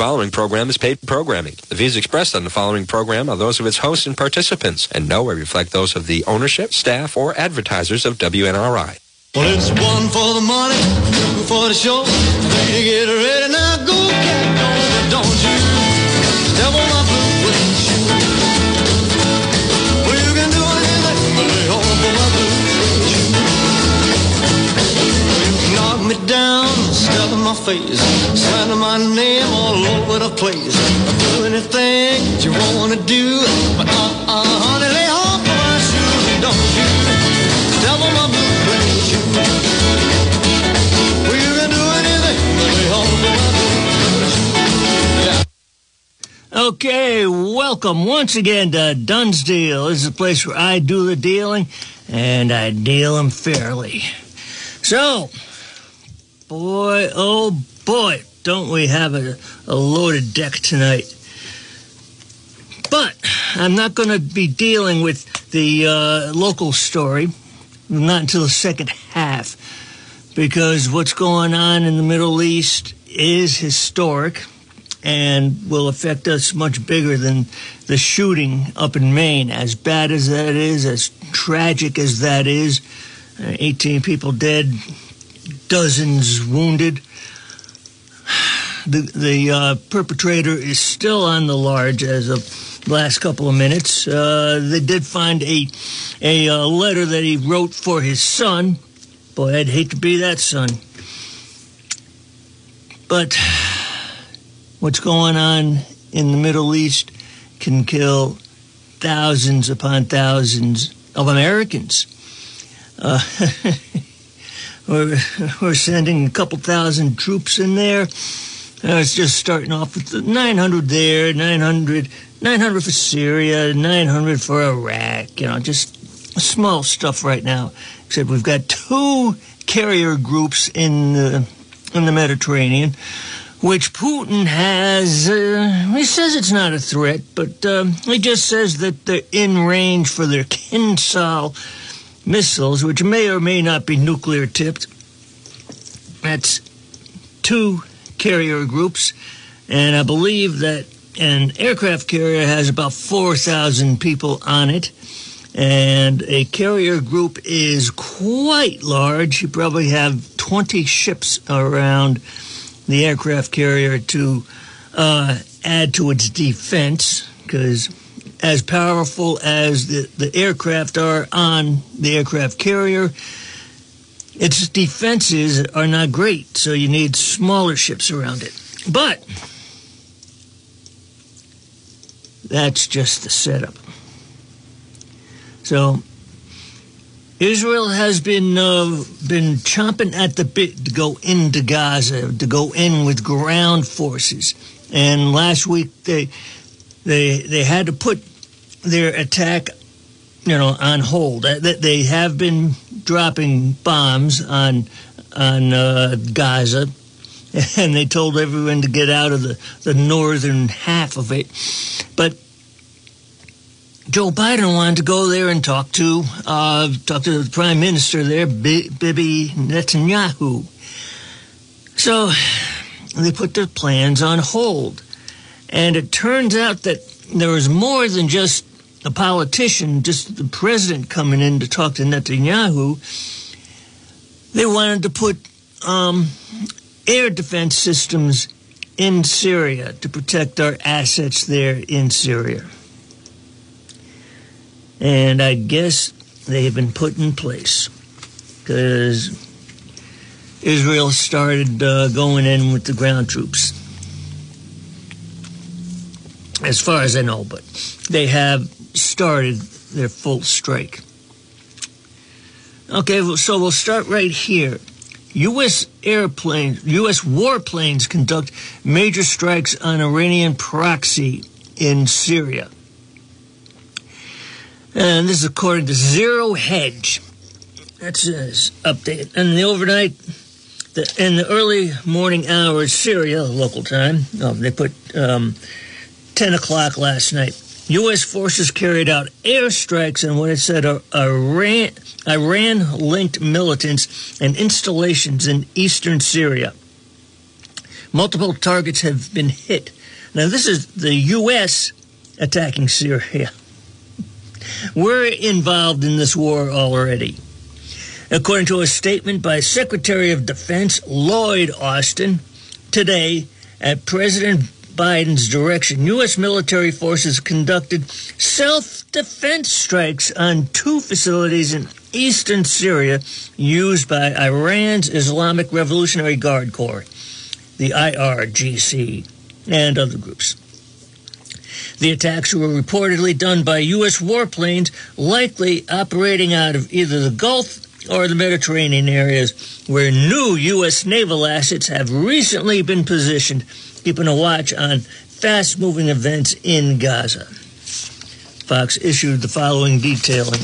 following program is paid programming. The views expressed on the following program are those of its hosts and participants, and nowhere reflect those of the ownership, staff, or advertisers of WNRI. Well, it's 1 for the morning, 2 for the show. You get ready now, go get going, don't you? Step on my blue shoe. Well, you can do anything, but lay hold for my blue shoe. You can knock me down, step in my face, slander my name all over the place. Do anything that you wanna do, but honey, lay hold for my shoe, don't you? Step on my blue. Okay, welcome once again to Dunn's Deal. This is a place where I do the dealing, and I deal them fairly. So, boy, oh boy, don't we have a loaded deck tonight. But I'm not going to be dealing with the local story, not until the second half, because what's going on in the Middle East is historic and will affect us much bigger than the shooting up in Maine. As bad as that is, as tragic as that is, 18 people dead, dozens wounded. The perpetrator is still on the large as of the last couple of minutes. They did find a letter that he wrote for his son. Boy, I'd hate to be that son. But what's going on in the Middle East can kill thousands upon thousands of Americans. We're sending a couple thousand troops in there. It's just starting off with 900 there, 900 for Syria, 900 for Iraq. You know, just small stuff right now. Except we've got 2 carrier groups in the Mediterranean, which Putin has, he says it's not a threat, but he just says that they're in range for their Kinzhal missiles, which may or may not be nuclear-tipped. That's 2 carrier groups, and I believe that an aircraft carrier has about 4,000 people on it, and a carrier group is quite large. You probably have 20 ships around the aircraft carrier to add to its defense, because as powerful as the aircraft are on the aircraft carrier, its defenses are not great, so you need smaller ships around it. But that's just the setup. So Israel has been chomping at the bit to go into Gaza, to go in with ground forces. And last week they had to put their attack, you know, on hold. They have been dropping bombs on Gaza, and they told everyone to get out of the northern half of it. But Joe Biden wanted to go there and talk to the prime minister there, Bibi Netanyahu. So they put their plans on hold. And it turns out that there was more than just a politician, just the president coming in to talk to Netanyahu. They wanted to put air defense systems in Syria to protect our assets there in Syria. And I guess they've been put in place, because Israel started going in with the ground troops, as far as I know, but they have started their full strike. Okay, so we'll start right here. U.S. warplanes conduct major strikes on Iranian proxy in Syria. And this is according to Zero Hedge. That's his update. And the overnight, in the early morning hours, Syria, local time, they put 10 o'clock last night, U.S. forces carried out airstrikes on what it said are Iran-linked militants and installations in eastern Syria. Multiple targets have been hit. Now, this is the U.S. attacking Syria. We're involved in this war already. According to a statement by Secretary of Defense Lloyd Austin, today, at President Biden's direction, U.S. military forces conducted self-defense strikes on two facilities in eastern Syria used by Iran's Islamic Revolutionary Guard Corps, the IRGC, and other groups. The attacks were reportedly done by U.S. warplanes, likely operating out of either the Gulf or the Mediterranean areas where new U.S. naval assets have recently been positioned, keeping a watch on fast-moving events in Gaza. Fox issued the following detailing.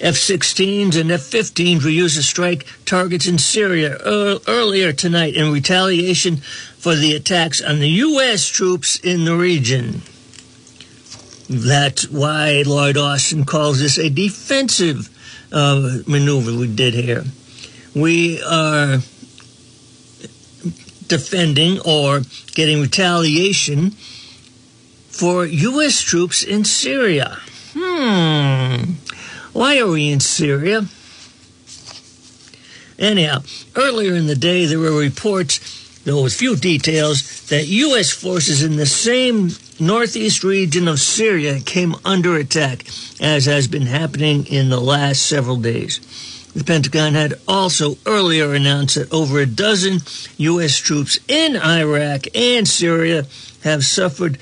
F-16s and F-15s were used to strike targets in Syria earlier tonight in retaliation for the attacks on the U.S. troops in the region. That's why Lloyd Austin calls this a defensive maneuver we did here. We are defending or getting retaliation for U.S. troops in Syria. Why are we in Syria? Anyhow, earlier in the day there were reports, though with few details, that U.S. forces in the same northeast region of Syria came under attack, as has been happening in the last several days. The Pentagon had also earlier announced that over a dozen U.S. troops in Iraq and Syria have suffered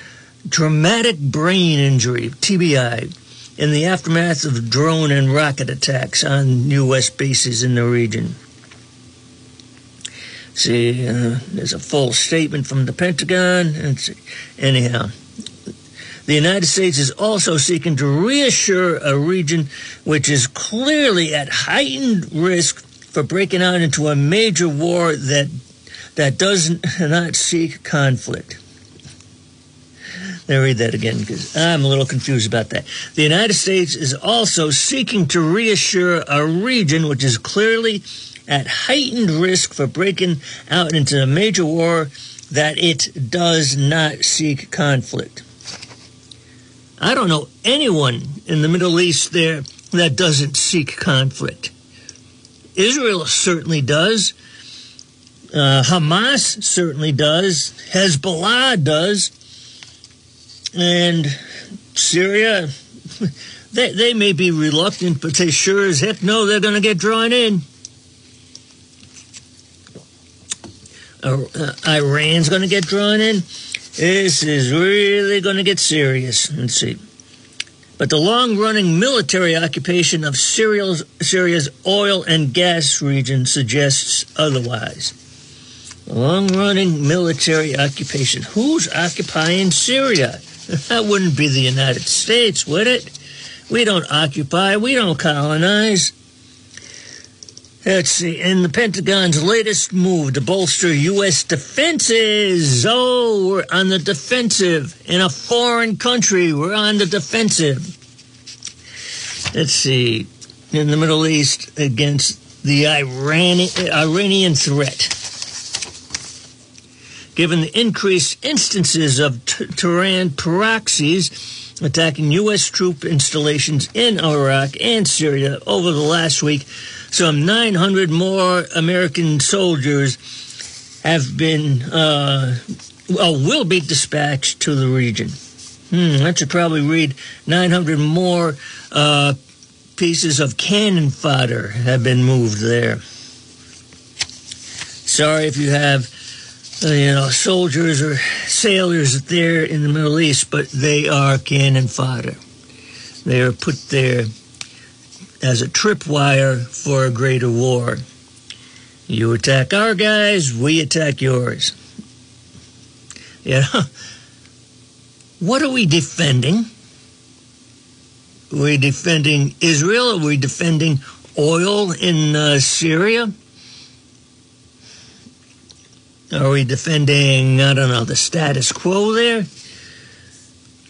traumatic brain injury, TBI, in the aftermath of drone and rocket attacks on U.S. bases in the region. See, there's a full statement from the Pentagon. Let's see. Anyhow, the United States is also seeking to reassure a region which is clearly at heightened risk for breaking out into a major war that does not seek conflict. Let me read that again because I'm a little confused about that. The United States is also seeking to reassure a region which is clearly at heightened risk for breaking out into a major war that it does not seek conflict. I don't know anyone in the Middle East there that doesn't seek conflict. Israel certainly does. Hamas certainly does. Hezbollah does. And Syria, they may be reluctant, but they sure as heck know they're going to get drawn in. Iran's going to get drawn in. This is really going to get serious. Let's see. But the long-running military occupation of Syria's oil and gas region suggests otherwise. Long-running military occupation. Who's occupying Syria? That wouldn't be the United States, would it? We don't occupy. We don't colonize. Let's see. In the Pentagon's latest move to bolster U.S. defenses. Oh, we're on the defensive. In a foreign country, we're on the defensive. Let's see. In the Middle East against the Iranian threat. Given the increased instances of Tehran proxies attacking U.S. troop installations in Iraq and Syria over the last week, some 900 more American soldiers have been, will be dispatched to the region. I should probably read 900 more pieces of cannon fodder have been moved there. Sorry if you have, soldiers or sailors there in the Middle East, but they are cannon fodder. They are put there as a tripwire for a greater war. You attack our guys, we attack yours. What are we defending? Are we defending Israel? Are we defending oil in Syria? Are we defending, the status quo there?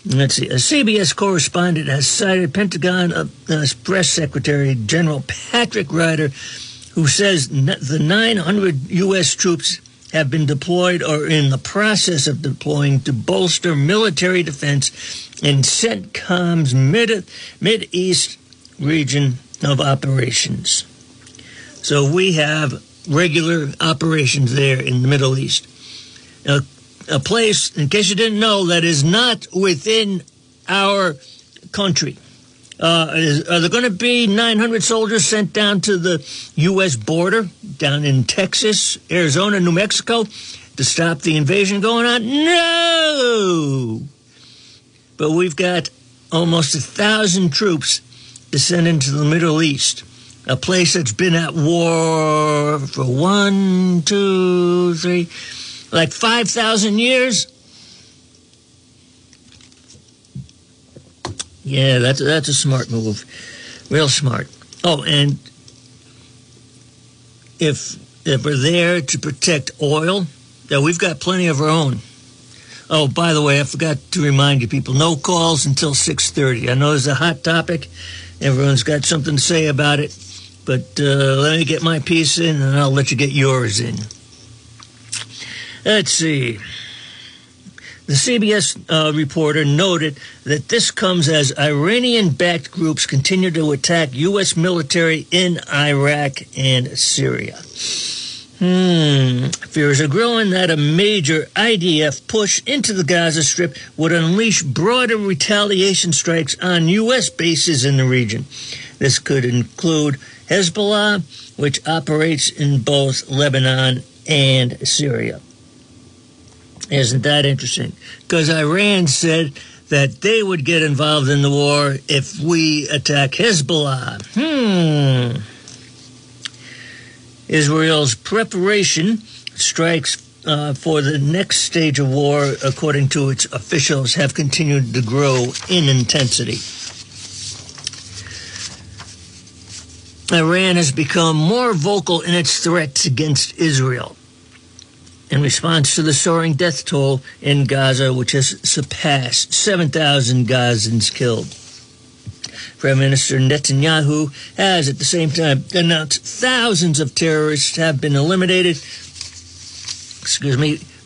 Let's see. A CBS correspondent has cited Pentagon Press Secretary General Patrick Ryder who says the 900 U.S. troops have been deployed or in the process of deploying to bolster military defense in CENTCOM's Mid-East region of operations. So we have regular operations there in the Middle East. A place, in case you didn't know, that is not within our country. Are there going to be 900 soldiers sent down to the U.S. border, down in Texas, Arizona, New Mexico, to stop the invasion going on? No! But we've got almost 1,000 troops to send into the Middle East, a place that's been at war for 5,000 years. Yeah, that's a smart move. Real smart. Oh, and if we're there to protect oil, yeah, we've got plenty of our own. Oh, by the way, I forgot to remind you people, no calls until 6:30. I know there's a hot topic. Everyone's got something to say about it. But let me get my piece in, and I'll let you get yours in. Let's see. The CBS reporter noted that this comes as Iranian-backed groups continue to attack U.S. military in Iraq and Syria. Fears are growing that a major IDF push into the Gaza Strip would unleash broader retaliation strikes on U.S. bases in the region. This could include Hezbollah, which operates in both Lebanon and Syria. Isn't that interesting? Because Iran said that they would get involved in the war if we attack Hezbollah. Israel's preparation strikes for the next stage of war, according to its officials, have continued to grow in intensity. Iran has become more vocal in its threats against Israel in response to the soaring death toll in Gaza, which has surpassed 7,000 Gazans killed. Prime Minister Netanyahu has at the same time announced thousands of terrorists have been eliminated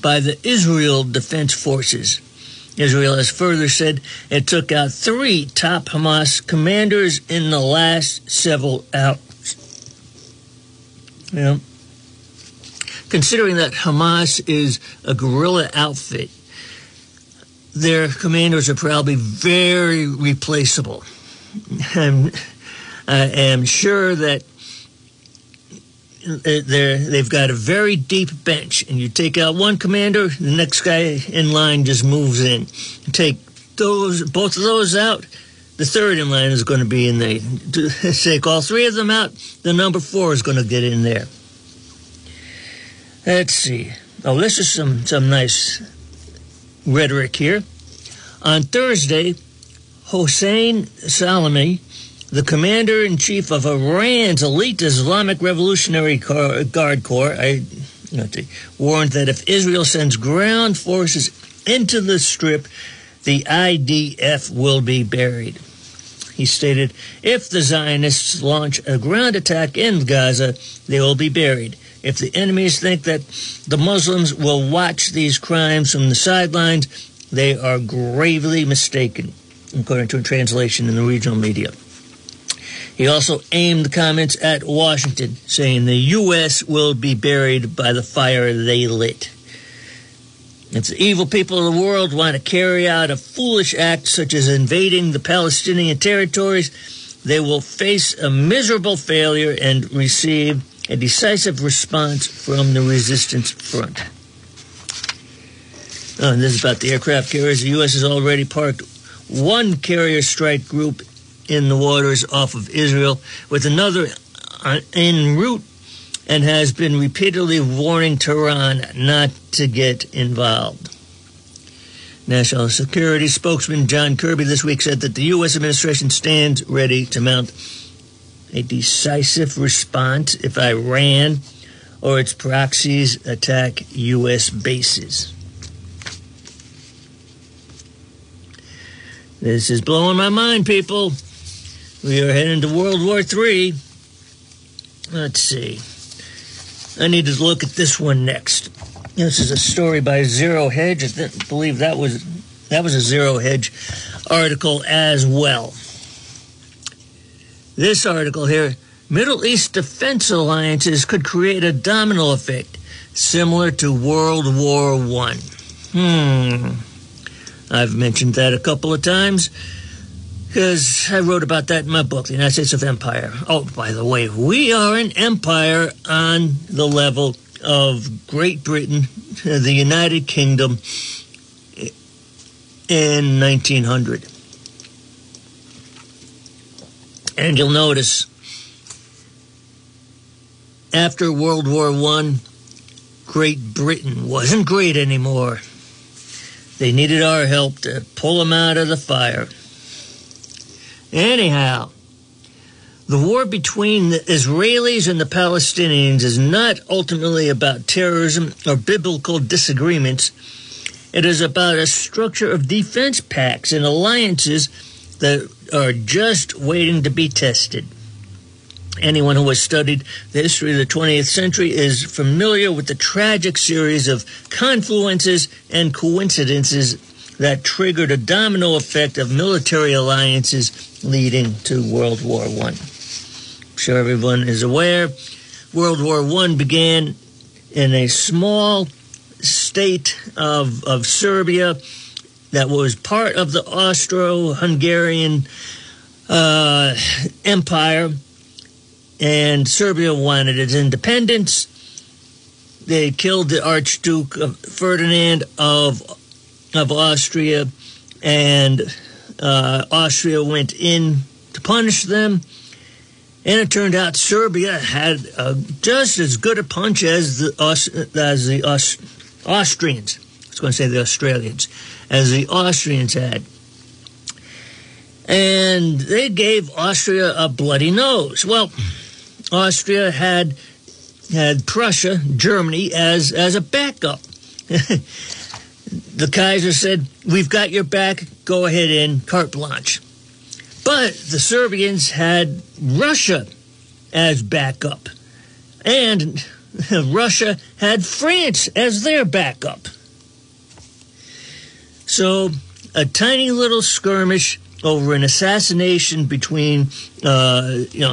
by the Israel Defense Forces. Israel has further said it took out 3 top Hamas commanders in the last several hours. Yeah. Considering that Hamas is a guerrilla outfit, their commanders are probably very replaceable. I am sure that they've got a very deep bench, and you take out one commander, the next guy in line just moves in. You take both of those out, the third in line is going to be in there. Take all 3 of them out, the number 4 is going to get in there. Let's see. Oh, this is some nice rhetoric here. On Thursday, Hossein Salami, the commander-in-chief of Iran's elite Islamic Revolutionary Guard Corps, warned that if Israel sends ground forces into the Strip, the IDF will be buried. He stated, if the Zionists launch a ground attack in Gaza, they will be buried. If the enemies think that the Muslims will watch these crimes from the sidelines, they are gravely mistaken, according to a translation in the regional media. He also aimed the comments at Washington, saying the U.S. will be buried by the fire they lit. If the evil people of the world want to carry out a foolish act such as invading the Palestinian territories, they will face a miserable failure and receive a decisive response from the resistance front. Oh, and this is about the aircraft carriers. The U.S. has already parked 1 carrier strike group in the waters off of Israel, with another en route, and has been repeatedly warning Tehran not to get involved. National Security spokesman John Kirby this week said that the U.S. administration stands ready to mount a decisive response if Iran or its proxies attack U.S. bases. This is blowing my mind, people. We are heading to World War III. Let's see. I need to look at this one next. This is a story by Zero Hedge. I believe that was a Zero Hedge article as well. This article here, Middle East defense alliances could create a domino effect similar to World War I. I've mentioned that a couple of times because I wrote about that in my book, The United States of Empire. Oh, by the way, we are an empire on the level of Great Britain, the United Kingdom, in 1900. And you'll notice, after World War I, Great Britain wasn't great anymore. They needed our help to pull them out of the fire. Anyhow, the war between the Israelis and the Palestinians is not ultimately about terrorism or biblical disagreements. It is about a structure of defense pacts and alliances that are just waiting to be tested. Anyone who has studied the history of the 20th century is familiar with the tragic series of confluences and coincidences that triggered a domino effect of military alliances leading to World War I. I'm sure everyone is aware, World War I began in a small state of Serbia that was part of the Austro-Hungarian Empire, and Serbia wanted its independence. They killed the Archduke Ferdinand of Austria, and Austria went in to punish them. And it turned out Serbia had just as good a punch as the Austrians had. And they gave Austria a bloody nose. Well, Austria had Prussia, Germany, as a backup. The Kaiser said, "We've got your back, go ahead in, carte blanche." But the Serbians had Russia as backup. And Russia had France as their backup. So a tiny little skirmish over an assassination between, not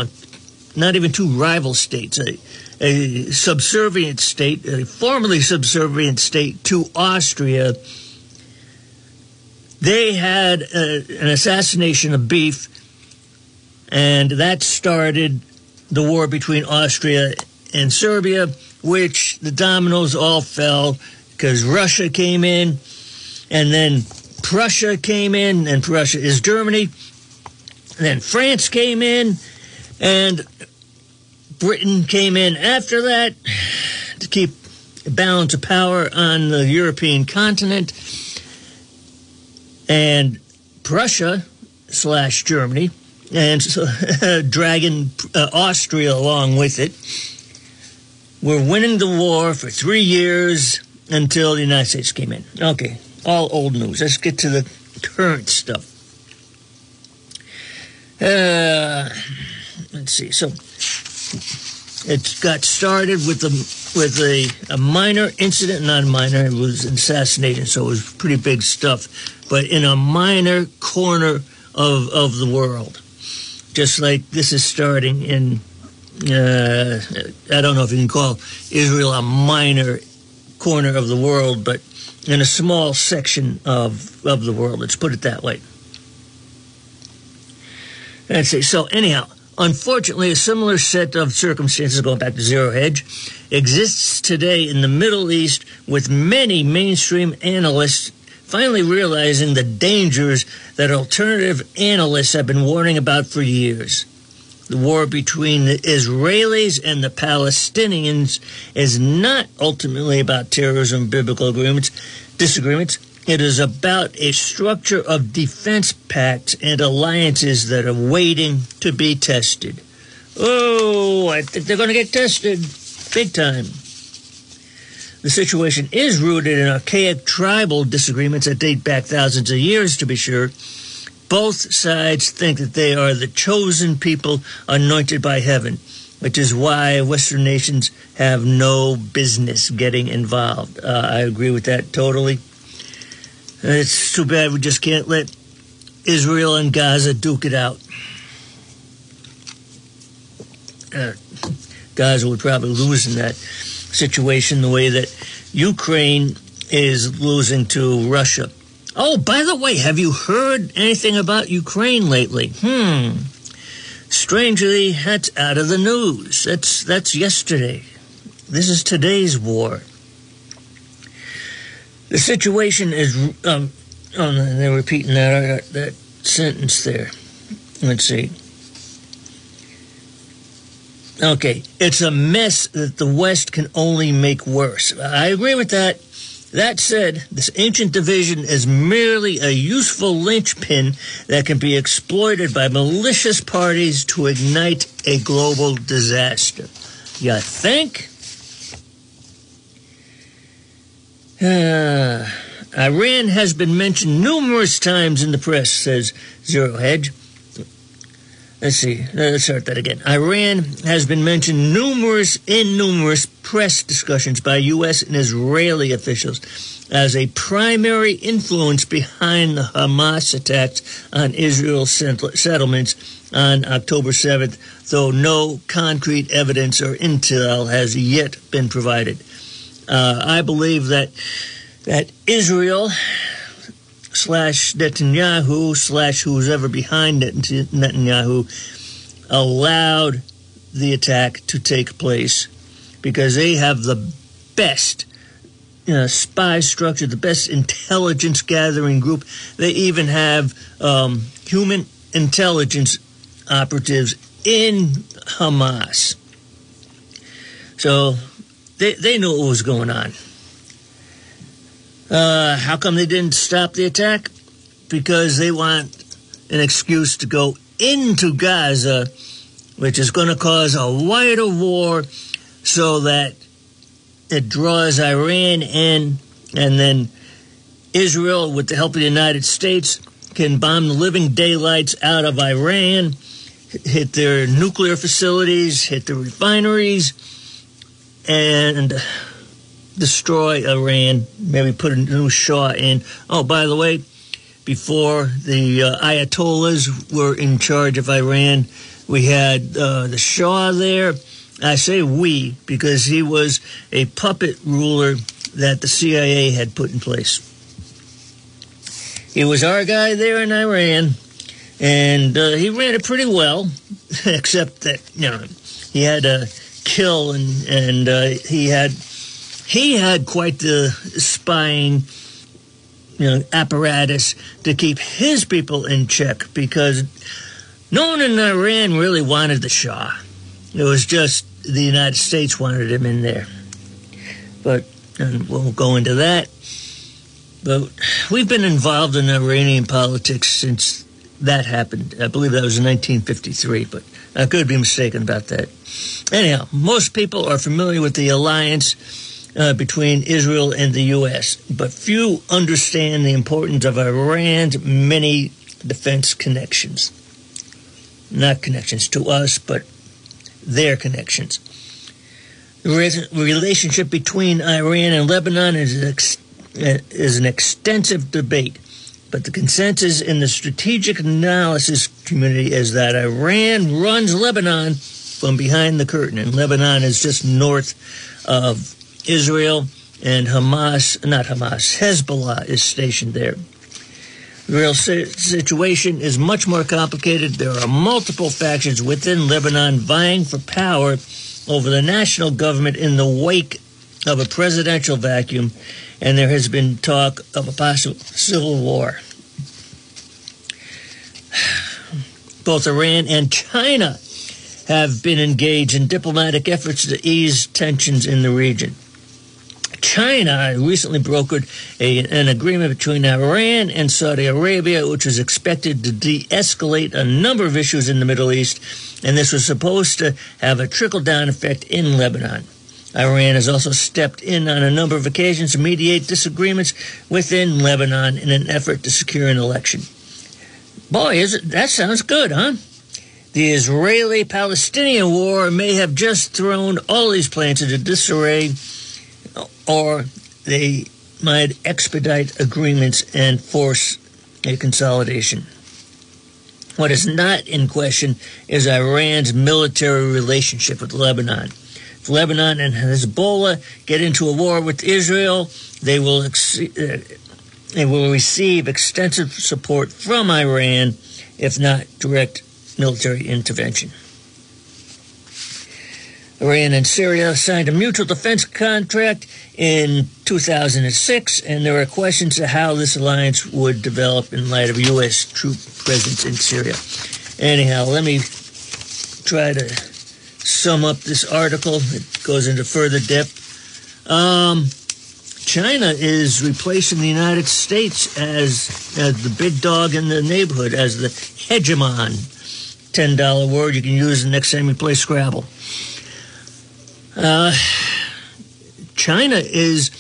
even two rival states, a subservient state, a formerly subservient state to Austria. They had an assassination of beef, and that started the war between Austria and Serbia, which the dominoes all fell because Russia came in, and then Prussia came in, and Prussia is Germany. And then France came in, and Britain came in after that to keep a balance of power on the European continent. And Prussia / Germany, and dragging Austria along with it, were winning the war for 3 years until the United States came in. Okay, all old news. Let's get to the current stuff. Let's see. So it got started with a minor incident, not minor, it was an assassination, so it was pretty big stuff, but in a minor corner of the world. Just like this is starting in, I don't know if you can call Israel a minor corner of the world, but in a small section of the world, let's put it that way. Let's see, so anyhow, unfortunately, a similar set of circumstances, going back to Zero Hedge, exists today in the Middle East, with many mainstream analysts finally realizing the dangers that alternative analysts have been warning about for years. The war between the Israelis and the Palestinians is not ultimately about terrorism, biblical disagreements. It is about a structure of defense pacts and alliances that are waiting to be tested. Oh, I think they're going to get tested big time. The situation is rooted in archaic tribal disagreements that date back thousands of years, to be sure. Both sides think that they are the chosen people anointed by heaven, which is why Western nations have no business getting involved. I agree with that totally. It's too bad we just can't let Israel and Gaza duke it out. Gaza would probably lose in that situation the way that Ukraine is losing to Russia. Oh, by the way, have you heard anything about Ukraine lately? Strangely, that's out of the news. That's yesterday. This is today's war. The situation is... they're repeating that sentence there. Let's see. Okay, it's a mess that the West can only make worse. I agree with that. That said, this ancient division is merely a useful linchpin that can be exploited by malicious parties to ignite a global disaster. You think? Iran has been mentioned numerous times in the press, says Zero Hedge. Let's see. Let's start that again. Iran has been mentioned in numerous press discussions by U.S. and Israeli officials as a primary influence behind the Hamas attacks on Israel's settlements on October 7th, though no concrete evidence or intel has yet been provided. I believe that Israel... Netanyahu / who's ever behind Netanyahu allowed the attack to take place because they have the best spy structure, the best intelligence gathering group. They even have human intelligence operatives in Hamas. So they knew what was going on. How come they didn't stop the attack? Because they want an excuse to go into Gaza, which is going to cause a wider war so that it draws Iran in, and then Israel, with the help of the United States, can bomb the living daylights out of Iran, hit their nuclear facilities, hit their refineries, and... destroy Iran, maybe put a new Shah in. Oh, by the way, before the Ayatollahs were in charge of Iran, we had the Shah there. I say we because he was a puppet ruler that the CIA had put in place. He was our guy there in Iran, and he ran it pretty well, except that, he had to kill, and he had... He had quite the spying, apparatus to keep his people in check because no one in Iran really wanted the Shah. It was just the United States wanted him in there. But, and we'll go into that. But we've been involved in Iranian politics since that happened. I believe that was in 1953, but I could be mistaken about that. Anyhow, most people are familiar with the alliance between Israel and the U.S., but few understand the importance of Iran's many defense connections. Not connections to us, but their connections. The relationship between Iran and Lebanon is an extensive debate, but the consensus in the strategic analysis community is that Iran runs Lebanon from behind the curtain, and Lebanon is just north of Israel, and Hezbollah is stationed there. The real situation is much more complicated. There are multiple factions within Lebanon vying for power over the national government in the wake of a presidential vacuum, and there has been talk of a possible civil war. Both Iran and China have been engaged in diplomatic efforts to ease tensions in the region. China recently brokered an agreement between Iran and Saudi Arabia, which was expected to de-escalate a number of issues in the Middle East, and this was supposed to have a trickle-down effect in Lebanon. Iran has also stepped in on a number of occasions to mediate disagreements within Lebanon in an effort to secure an election. Boy, that sounds good, huh? The Israeli-Palestinian war may have just thrown all these plans into disarray, or they might expedite agreements and force a consolidation. What is not in question is Iran's military relationship with Lebanon. If Lebanon and Hezbollah get into a war with Israel, they will receive extensive support from Iran, if not direct military intervention. Iran and Syria signed a mutual defense contract in 2006, and there are questions to how this alliance would develop in light of U.S. troop presence in Syria. Anyhow, let me try to sum up this article. It goes into further depth. China is replacing the United States as the big dog in the neighborhood, as the hegemon. $10 word you can use the next time you play Scrabble. China is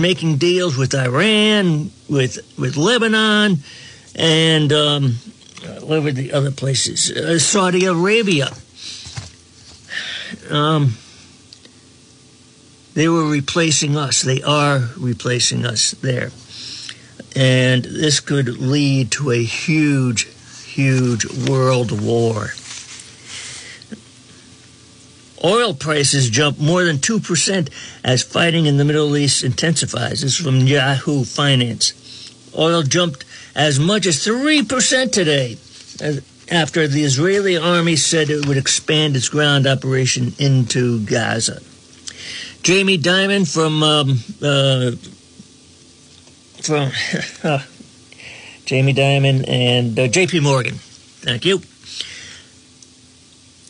making deals with Iran, with Lebanon, and where were the other places? Saudi Arabia. They were replacing us. They are replacing us there. And this could lead to a huge world war. Oil prices jump more than 2% as fighting in the Middle East intensifies. This is from Yahoo Finance. Oil jumped as much as 3% today after the Israeli army said it would expand its ground operation into Gaza. Jamie Dimon from Jamie Dimon and J.P. Morgan. Thank you.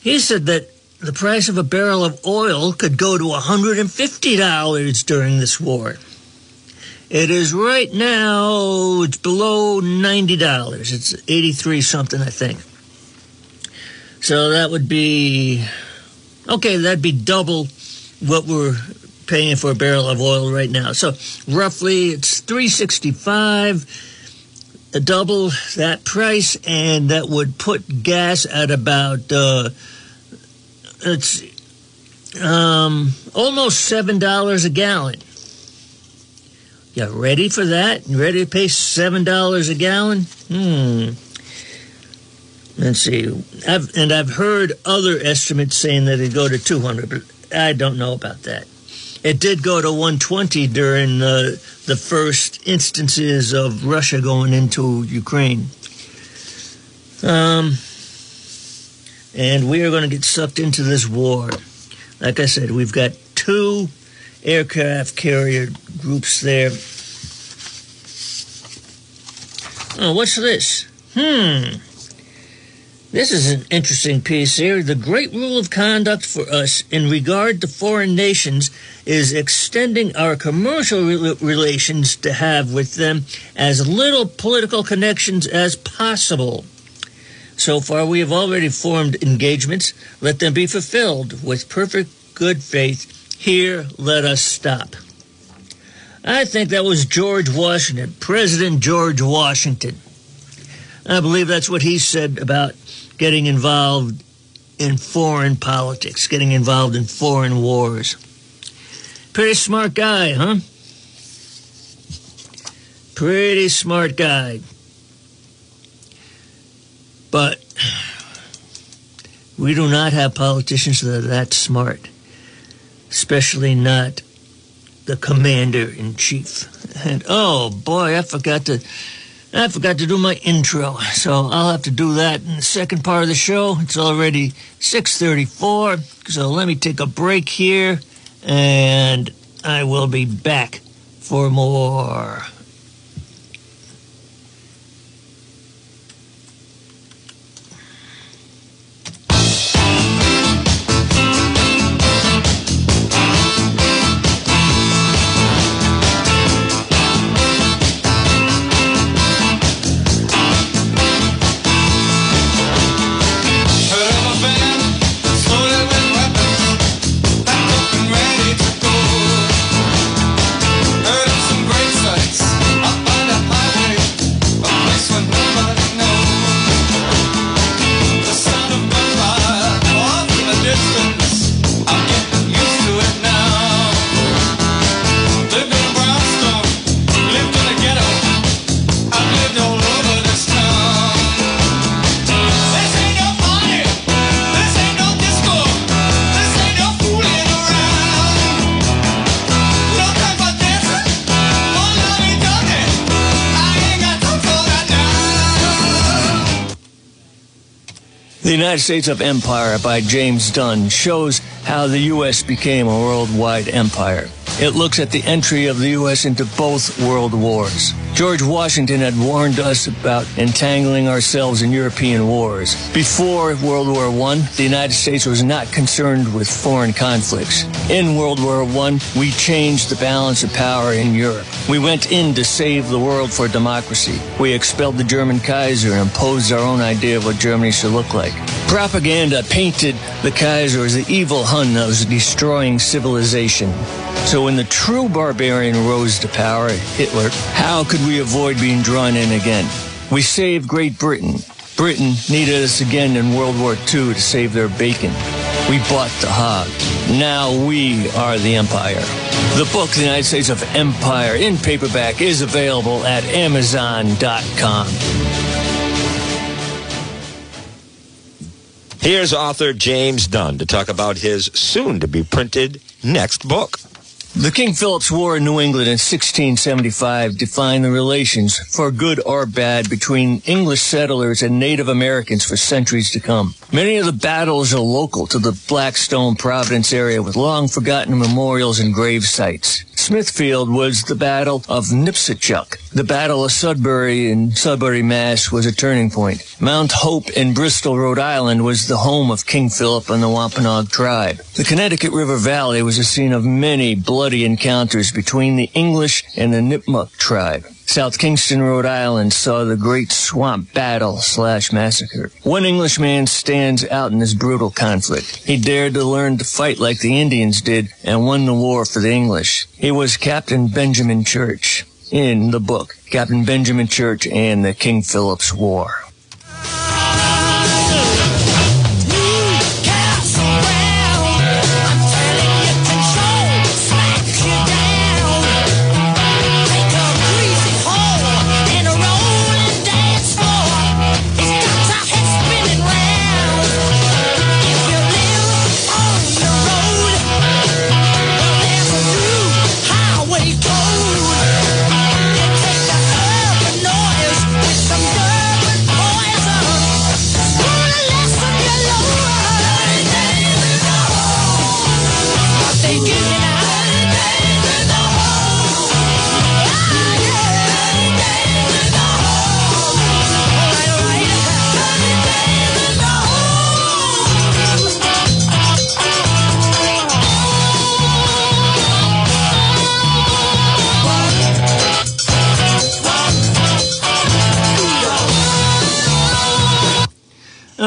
He said that the price of a barrel of oil could go to $150 during this war. It is right now, it's below $90. It's 83-something, I think. So that would be, okay, that'd be double what we're paying for a barrel of oil right now. So roughly it's $3.65. The double that price, and that would put gas at about almost $7 a gallon. You ready for that? You ready to pay $7 a gallon? Let's see. I've heard other estimates saying that it'd go to $200, but I don't know about that. It did go to $120 during the first instances of Russia going into Ukraine. And we are going to get sucked into this war. Like I said, we've got two aircraft carrier groups there. Oh, what's this? This is an interesting piece here. The great rule of conduct for us in regard to foreign nations is extending our commercial relations to have with them as little political connections as possible. So far, we have already formed engagements. Let them be fulfilled with perfect good faith. Here, let us stop. I think that was George Washington, President George Washington. I believe that's what he said about getting involved in foreign politics, getting involved in foreign wars. Pretty smart guy, huh? Pretty smart guy. But we do not have politicians that are that smart, especially not the commander-in-chief. And oh boy, I forgot to do my intro, so I'll have to do that in the second part of the show. It's already 6:34, so let me take a break here, and I will be back for more. Nice. The United States of Empire by James Dunn shows how the U.S. became a worldwide empire. It looks at the entry of the U.S. into both world wars. George Washington had warned us about entangling ourselves in European wars. Before World War I, the United States was not concerned with foreign conflicts. In World War I, we changed the balance of power in Europe. We went in to save the world for democracy. We expelled the German Kaiser and imposed our own idea of what Germany should look like. Propaganda painted the Kaiser as the evil Hun that was destroying civilization. So when the true barbarian rose to power, Hitler, how could we avoid being drawn in again? We saved Great Britain. Britain needed us again in World War II to save their bacon. We bought the hog. Now we are the empire. The book, The United States of Empire, in paperback, is available at Amazon.com. Here's author James Dunn to talk about his soon-to-be-printed next book. The King Philip's War in New England in 1675 defined the relations, for good or bad, between English settlers and Native Americans for centuries to come. Many of the battles are local to the Blackstone, Providence area, with long-forgotten memorials and grave sites. Smithfield was the Battle of Nipsichuck. The Battle of Sudbury in Sudbury, Mass. Was a turning point. Mount Hope in Bristol, Rhode Island was the home of King Philip and the Wampanoag tribe. The Connecticut River Valley was the scene of many bloody encounters between the English and the Nipmuc tribe. South Kingston, Rhode Island saw the Great Swamp Battle/Massacre. One Englishman stands out in this brutal conflict. He dared to learn to fight like the Indians did and won the war for the English. He was Captain Benjamin Church. In the book, Captain Benjamin Church and the King Philip's War.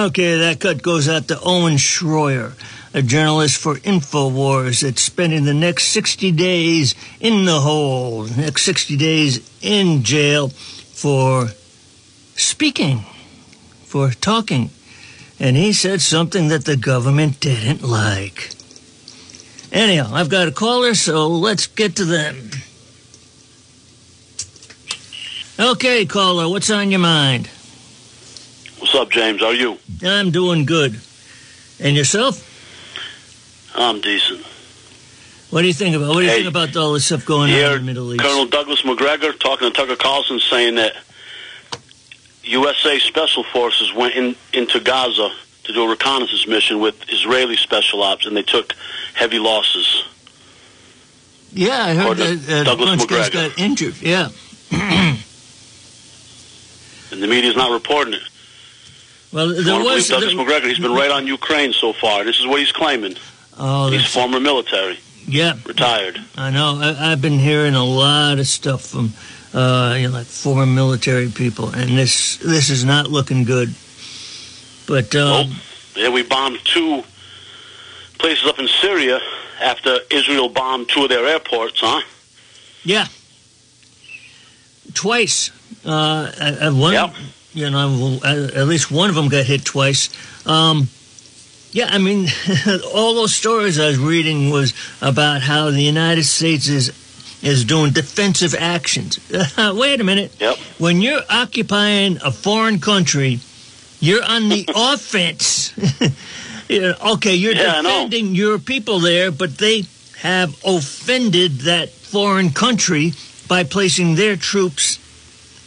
Okay, that cut goes out to Owen Schroyer, a journalist for InfoWars that's spending the next 60 days in the hole, next 60 days in jail for speaking, for talking. And he said something that the government didn't like. Anyhow, I've got a caller, so let's get to them. Okay, caller, what's on your mind? What's up, James? How are you? I'm doing good. And yourself? I'm decent. What do you think about all this stuff going on in the Middle East? Colonel Douglas McGregor talking to Tucker Carlson, saying that USA Special Forces went into Gaza to do a reconnaissance mission with Israeli Special Ops, and they took heavy losses. Yeah, I heard that Douglas McGregor got injured. Yeah. And the media's not reporting it. Well, Douglas McGregor, he's been right on Ukraine so far. This is what he's claiming. Oh, he's former military. Yeah. Retired. I know. I've been hearing a lot of stuff from like former military people, and this is not looking good. But we bombed two places up in Syria after Israel bombed two of their airports, huh? Yeah. Twice. You know, at least one of them got hit twice. All those stories I was reading was about how the United States is doing defensive actions. Wait a minute. Yep. When you're occupying a foreign country, you're on the offense. You're defending your people there, but they have offended that foreign country by placing their troops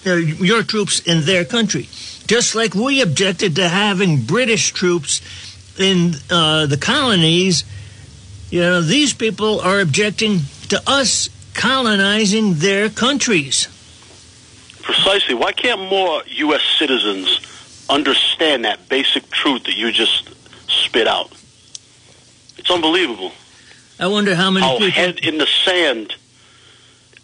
your troops in their country. Just like we objected to having British troops in the colonies, you know, these people are objecting to us colonizing their countries. Precisely. Why can't more U.S. citizens understand that basic truth that you just spit out? It's unbelievable. I wonder how many people... head in the sand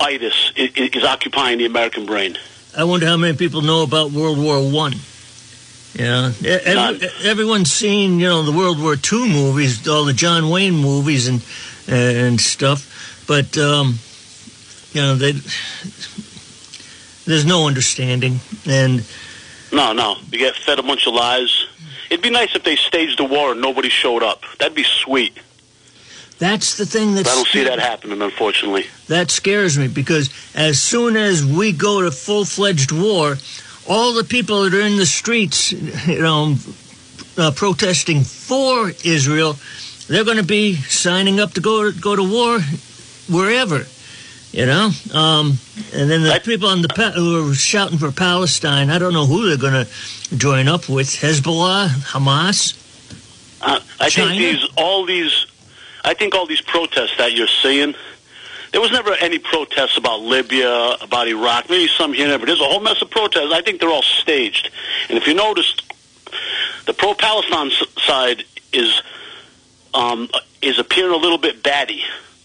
itis is occupying the American brain. I wonder how many people know about World War I. Yeah, everyone's seen, you know, the World War II movies, all the John Wayne movies and stuff, but you know, there's no understanding. And no, you get fed a bunch of lies. It'd be nice if they staged the war and nobody showed up. That'd be sweet. That's the thing that I don't see that happening, unfortunately. That scares me, because as soon as we go to full-fledged war, all the people that are in the streets, you know, protesting for Israel, they're going to be signing up to go to war wherever, you know. And then the people on the who are shouting for Palestine, I don't know who they're going to join up with: Hezbollah, Hamas, China. I think all these protests that you're seeing, there was never any protests about Libya, about Iraq, maybe some here and there, but there's a whole mess of protests. I think they're all staged. And if you notice, the pro-Palestine side is appearing a little bit batty.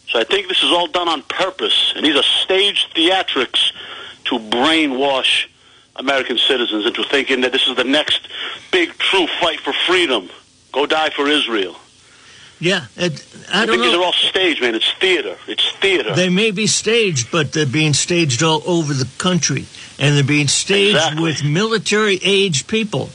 So I think this is all done on purpose, and these are staged theatrics to brainwash American citizens into thinking that this is the next big, true fight for freedom. Go die for Israel. Yeah, I think they're all staged, man. It's theater. It's theater. They may be staged, but they're being staged all over the country. And they're being staged with military-aged people,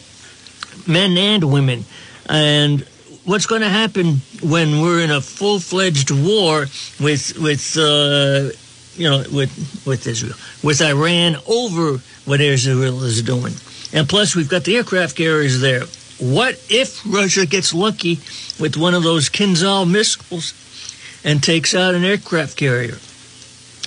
men and women. And what's going to happen when we're in a full-fledged war with Israel, with Iran over what Israel is doing? And plus, we've got the aircraft carriers there. What if Russia gets lucky with one of those Kinzhal missiles and takes out an aircraft carrier?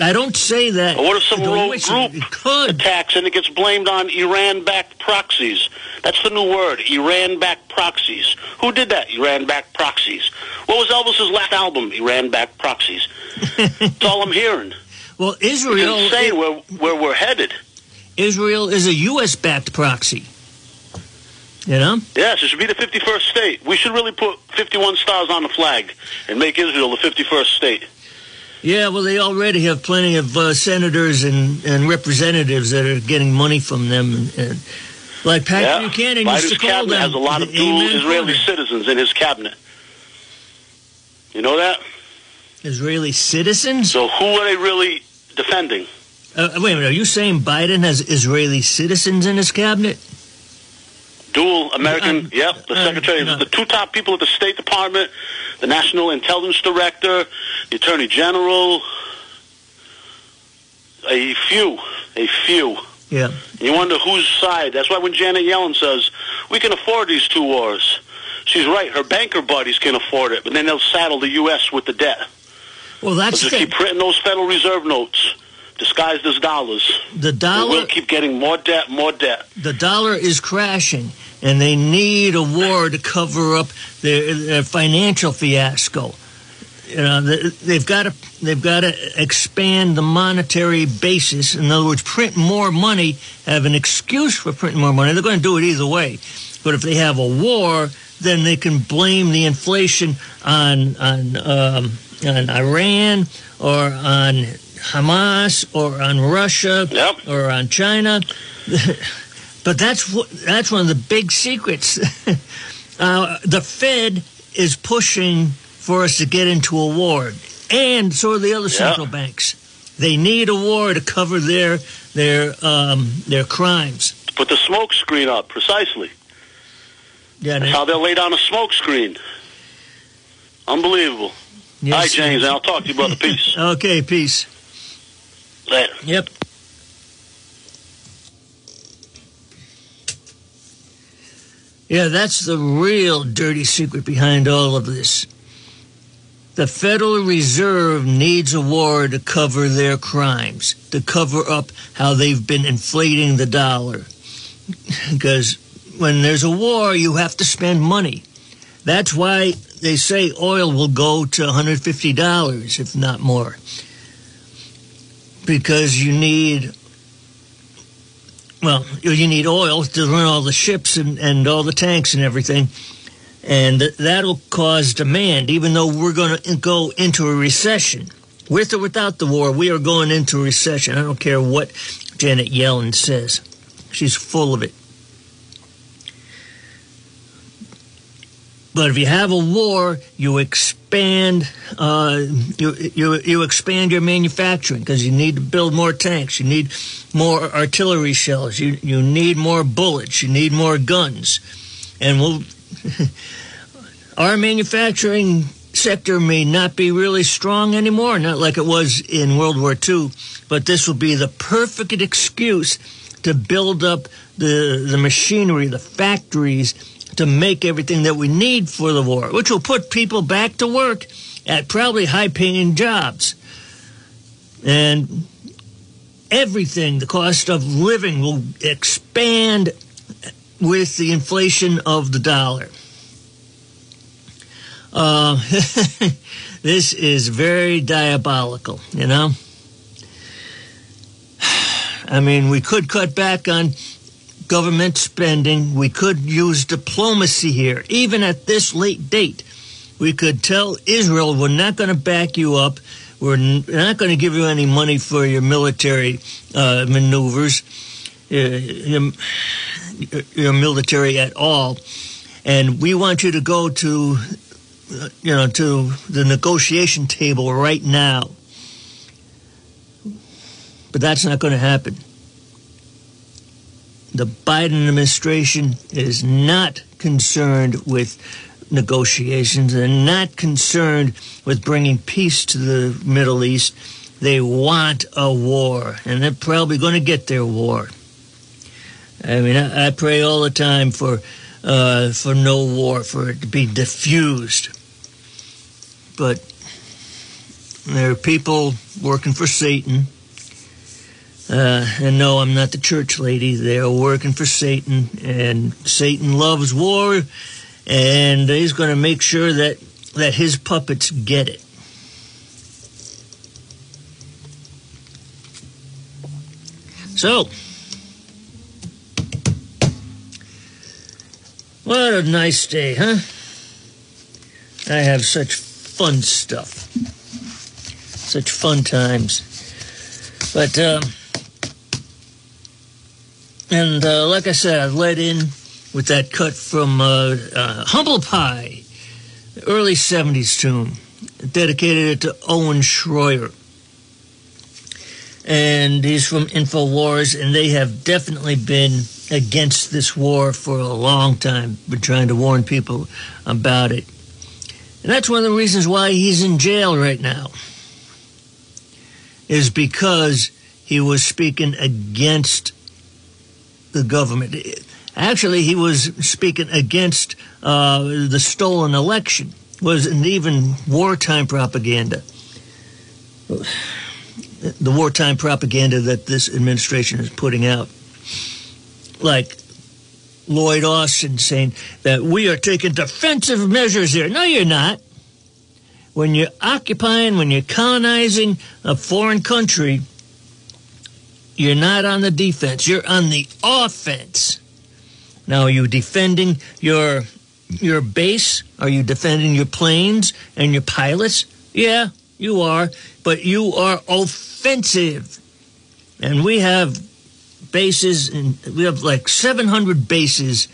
I don't say that. Or what if some rogue group attacks and it gets blamed on Iran-backed proxies? That's the new word, Iran-backed proxies. Who did that? Iran-backed proxies. What was Elvis's last album? Iran-backed proxies. That's all I'm hearing. Well, Israel... It's insane where we're headed. Israel is a U.S.-backed proxy. You know? Yes, it should be the 51st state. We should really put 51 stars on the flag and make Israel the 51st state. Yeah, well, they already have plenty of senators and representatives that are getting money from them. And like Pat Buchanan used to call them. Biden's cabinet has a lot of dual Israeli citizens in his cabinet. You know that? Israeli citizens? So who are they really defending? Wait a minute, are you saying Biden has Israeli citizens in his cabinet? Dual American, the secretary, the two top people at the State Department, the National Intelligence Director, the Attorney General, a few. Yeah. You wonder whose side. That's why when Janet Yellen says, we can afford these two wars, she's right. Her banker buddies can afford it, but then they'll saddle the U.S. with the debt. Well, that's the thing. Keep printing those Federal Reserve notes. Disguised as dollars. The dollar... We'll keep getting more debt. The dollar is crashing, and they need a war to cover up their financial fiasco. You know, they've got to expand the monetary basis. In other words, print more money, have an excuse for printing more money. They're going to do it either way. But if they have a war, then they can blame the inflation on Iran or on Hamas or on Russia or on China. But that's one of the big secrets. The Fed is pushing for us to get into a war, and so are the other central banks. They need a war to cover their crimes. Put the smoke screen up, precisely. Yeah, that's how they'll lay down a smoke screen. Unbelievable. Yes. All right, James, and I'll talk to you, brother. Peace. Okay, peace. Later. Yep. Yeah, that's the real dirty secret behind all of this. The Federal Reserve needs a war to cover their crimes, to cover up how they've been inflating the dollar. Because when there's a war, you have to spend money. That's why they say oil will go to $150, if not more. Because you need... Well, you need oil to run all the ships and all the tanks and everything. And that'll cause demand, even though we're going to go into a recession. With or without the war, we are going into a recession. I don't care what Janet Yellen says. She's full of it. But if you have a war, you expand you expand your manufacturing because you need to build more tanks. You need more artillery shells. You need more bullets. You need more guns. And our manufacturing sector may not be really strong anymore, not like it was in World War II, but this will be the perfect excuse to build up the machinery, the factories, to make everything that we need for the war, which will put people back to work at probably high-paying jobs. And everything, the cost of living, will expand with the inflation of the dollar. This is very diabolical, you know? I mean, we could cut back on government spending. We could use diplomacy here. Even at this late date, we could tell Israel, we're not going to back you up. We're not going to give you any money for your military maneuvers, your military at all. And we want you to go to, to the negotiation table right now. But that's not going to happen. The Biden administration is not concerned with negotiations. They're not concerned with bringing peace to the Middle East. They want a war, and they're probably going to get their war. I mean, I pray all the time for no war, for it to be diffused. But there are people working for Satan. And no, I'm not the church lady. They're working for Satan, and Satan loves war, and he's going to make sure that his puppets get it. So, what a nice day, huh? I have such fun stuff, such fun times. But, And like I said, I led in with that cut from Humble Pie, early 70s tune. Dedicated it to Owen Schroyer. And he's from InfoWars, and they have definitely been against this war for a long time, been trying to warn people about it. And that's one of the reasons why he's in jail right now, is because he was speaking against the government. Actually, he was speaking against the stolen election. It wasn't even wartime propaganda. The wartime propaganda that this administration is putting out. Like Lloyd Austin saying that we are taking defensive measures here. No, you're not. When you're occupying, when you're colonizing a foreign country, you're not on the defense. You're on the offense. Now, are you defending your base? Are you defending your planes and your pilots? Yeah, you are. But you are offensive. And we have bases, and we have like 700 bases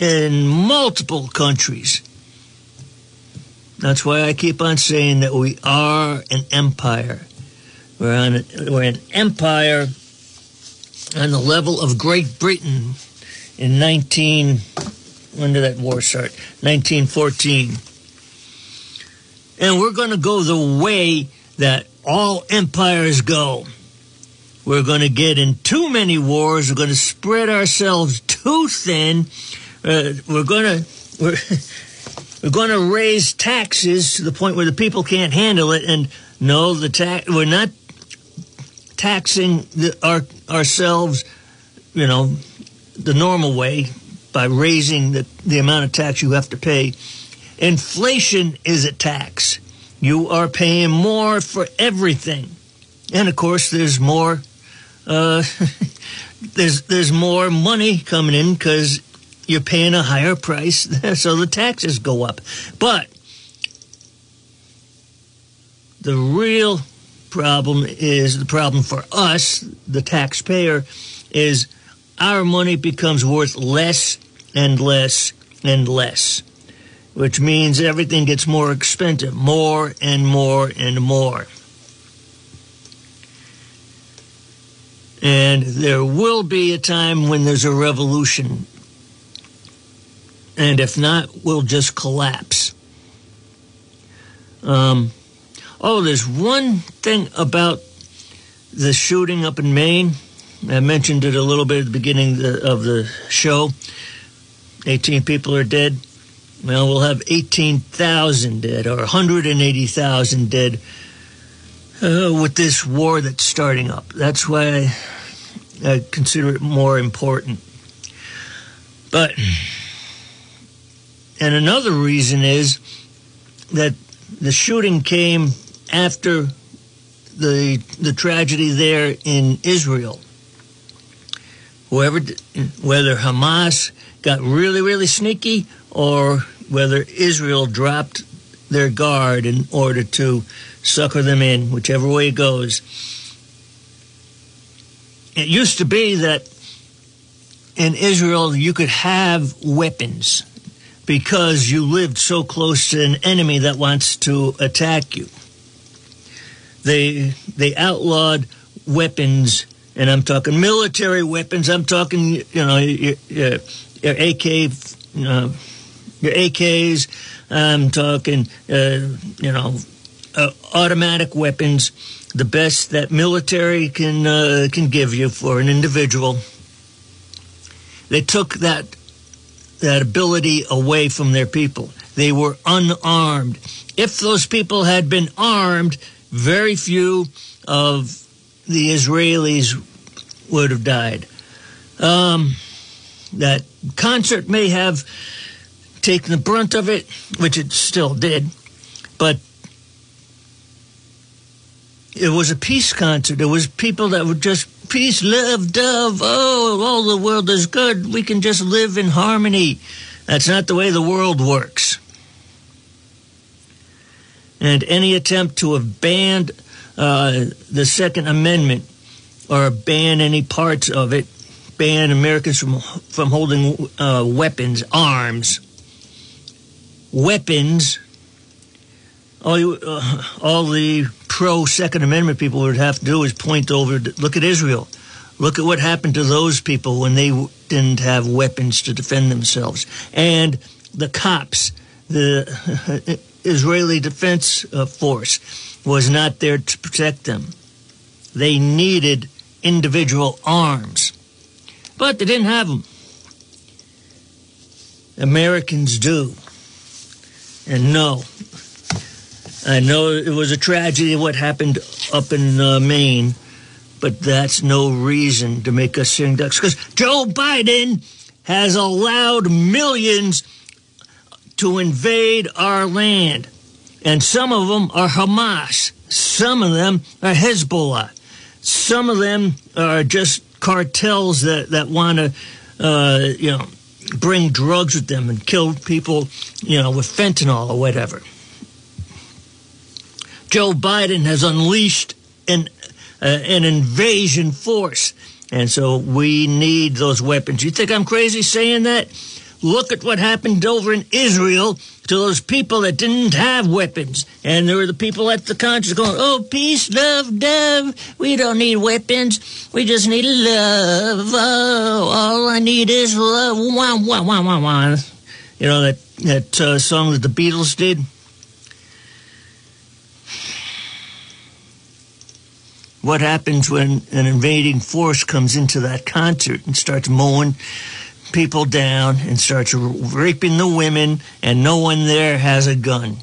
in multiple countries. That's why I keep on saying that we are an empire. We're an empire on the level of Great Britain in when did that war start? 1914. And we're going to go the way that all empires go. We're going to get in too many wars. We're going to spread ourselves too thin. We're going to... We're going to raise taxes to the point where the people can't handle it. And no, we're not taxing ourselves, you know, the normal way by raising the amount of tax you have to pay. Inflation is a tax. You are paying more for everything. And, of course, there's more there's more money coming in because you're paying a higher price, so the taxes go up. But the real problem is, the problem for us, the taxpayer, is our money becomes worth less and less and less, which means everything gets more expensive, more and more and more. And there will be a time when there's a revolution. And if not, we'll just collapse. There's one thing about the shooting up in Maine. I mentioned it a little bit at the beginning of the show. 18 people are dead. Well, we'll have 18,000 dead or 180,000 dead with this war that's starting up. That's why I consider it more important. But... And another reason is that the shooting came after the tragedy there in Israel. Whether Hamas got really, really sneaky or whether Israel dropped their guard in order to sucker them in, whichever way it goes. It used to be that in Israel you could have weapons, because you lived so close to an enemy that wants to attack you. They outlawed weapons, and I'm talking military weapons. I'm talking, you know, your AK, your AKs. I'm talking, automatic weapons, the best that military can give you for an individual. They took that ability away from their people. They were unarmed. If those people had been armed, very few of the Israelis would have died. That concert may have taken the brunt of it, which it still did, but it was a peace concert. It was people that were just peace, love, dove. Oh, all the world is good. We can just live in harmony. That's not the way the world works. And any attempt to have banned the Second Amendment or ban any parts of it, ban Americans from holding weapons, arms, weapons. All the pro-Second Amendment people would have to do is point over, look at Israel. Look at what happened to those people when they didn't have weapons to defend themselves. And the cops, the Israeli Defense Force, was not there to protect them. They needed individual arms. But they didn't have them. Americans do. And no... I know it was a tragedy what happened up in Maine, but that's no reason to make us sing ducks, because Joe Biden has allowed millions to invade our land, and some of them are Hamas, some of them are Hezbollah, some of them are just cartels that want to, bring drugs with them and kill people, with fentanyl or whatever. Joe Biden has unleashed an invasion force, and so we need those weapons. You think I'm crazy saying that? Look at what happened over in Israel to those people that didn't have weapons, and there were the people at the concert going, "Oh, peace, love, dove. We don't need weapons. We just need love. Oh, all I need is love." Wah, wah, wah, wah, wah. You know that song that the Beatles did. What happens when an invading force comes into that concert and starts mowing people down and starts raping the women, and no one there has a gun.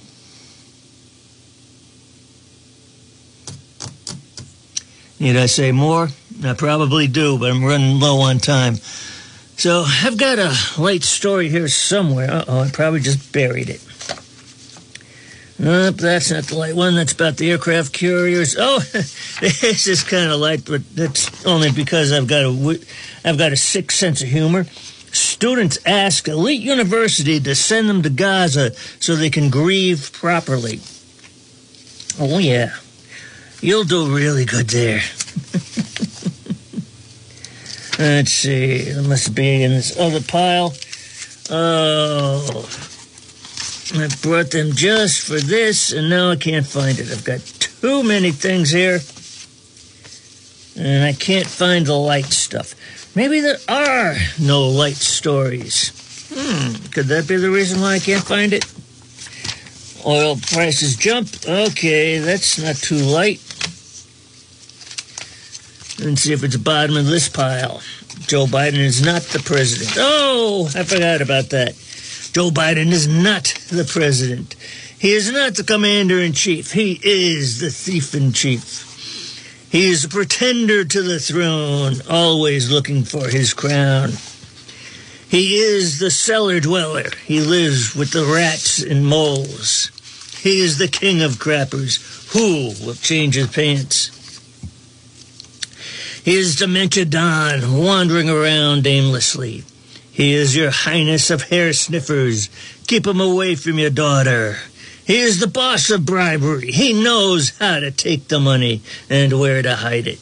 Need I say more? I probably do, but I'm running low on time. So I've got a light story here somewhere. Uh-oh, I probably just buried it. Nope, that's not the light one. That's about the aircraft carriers. Oh, this is kind of light, but that's only because I've got a sick sense of humor. Students ask elite university to send them to Gaza so they can grieve properly. Oh, yeah. You'll do really good there. Let's see. It must be in this other pile. Oh, I brought them just for this, and now I can't find it. I've got too many things here, and I can't find the light stuff. Maybe there are no light stories. Could that be the reason why I can't find it? Oil prices jump. Okay, that's not too light. Let's see if it's bottom of this pile. Joe Biden is not the president. Oh, I forgot about that. Joe Biden is not the president. He is not the commander-in-chief. He is the thief-in-chief. He is a pretender to the throne, always looking for his crown. He is the cellar dweller. He lives with the rats and moles. He is the king of crappers. Who will change his pants? He is Dementia Don, wandering around aimlessly. He is your highness of hair sniffers. Keep him away from your daughter. He is the boss of bribery. He knows how to take the money and where to hide it.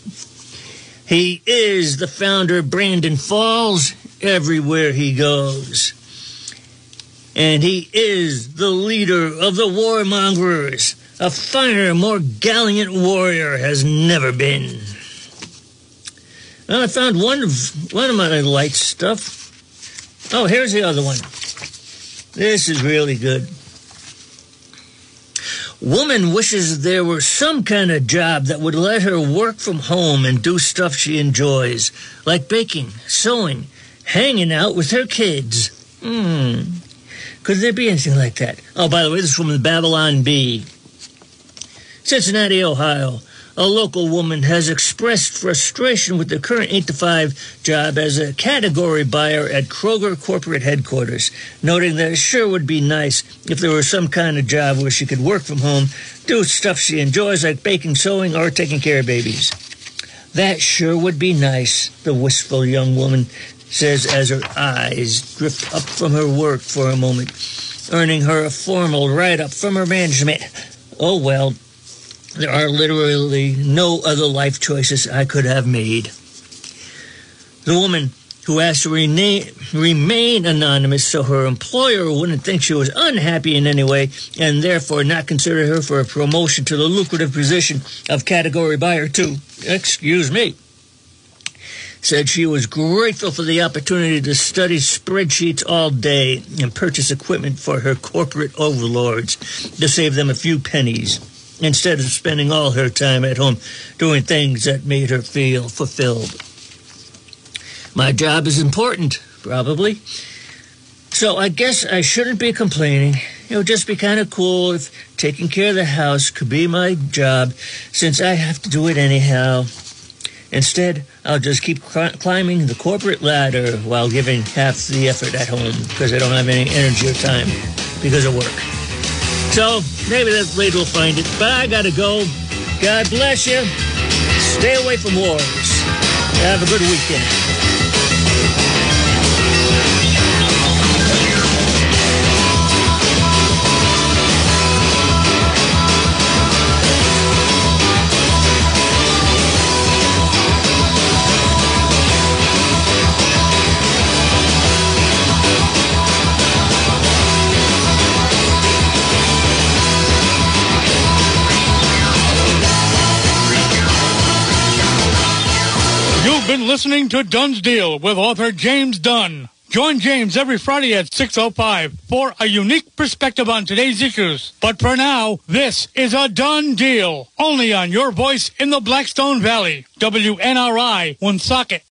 He is the founder of Brandon Falls everywhere he goes. And he is the leader of the warmongers. A finer, more gallant warrior has never been. Well, I found one of my light stuff. Oh, here's the other one. This is really good. Woman wishes there were some kind of job that would let her work from home and do stuff she enjoys, like baking, sewing, hanging out with her kids. Could there be anything like that? Oh, by the way, this is from the Babylon Bee. Cincinnati, Ohio. A local woman has expressed frustration with the current 8-to-5 job as a category buyer at Kroger corporate headquarters, noting that it sure would be nice if there were some kind of job where she could work from home, do stuff she enjoys like baking, sewing, or taking care of babies. That sure would be nice, the wistful young woman says as her eyes drift up from her work for a moment, earning her a formal write-up from her management. Oh, well. There are literally no other life choices I could have made. The woman who asked to remain anonymous so her employer wouldn't think she was unhappy in any way and therefore not consider her for a promotion to the lucrative position of category buyer 2, said she was grateful for the opportunity to study spreadsheets all day and purchase equipment for her corporate overlords to save them a few pennies, instead of spending all her time at home doing things that made her feel fulfilled. My job is important, probably. So I guess I shouldn't be complaining. It would just be kind of cool if taking care of the house could be my job, since I have to do it anyhow. Instead, I'll just keep climbing the corporate ladder while giving half the effort at home because I don't have any energy or time because of work. So maybe that lady will find it. But I gotta go. God bless you. Stay away from wars. Have a good weekend. Been listening to Dunn's Deal with author James Dunn. Join James every Friday at 6:05 for a unique perspective on today's issues. But for now, this is a Dunn Deal, only on your voice in the Blackstone Valley. WNRI, Woonsocket.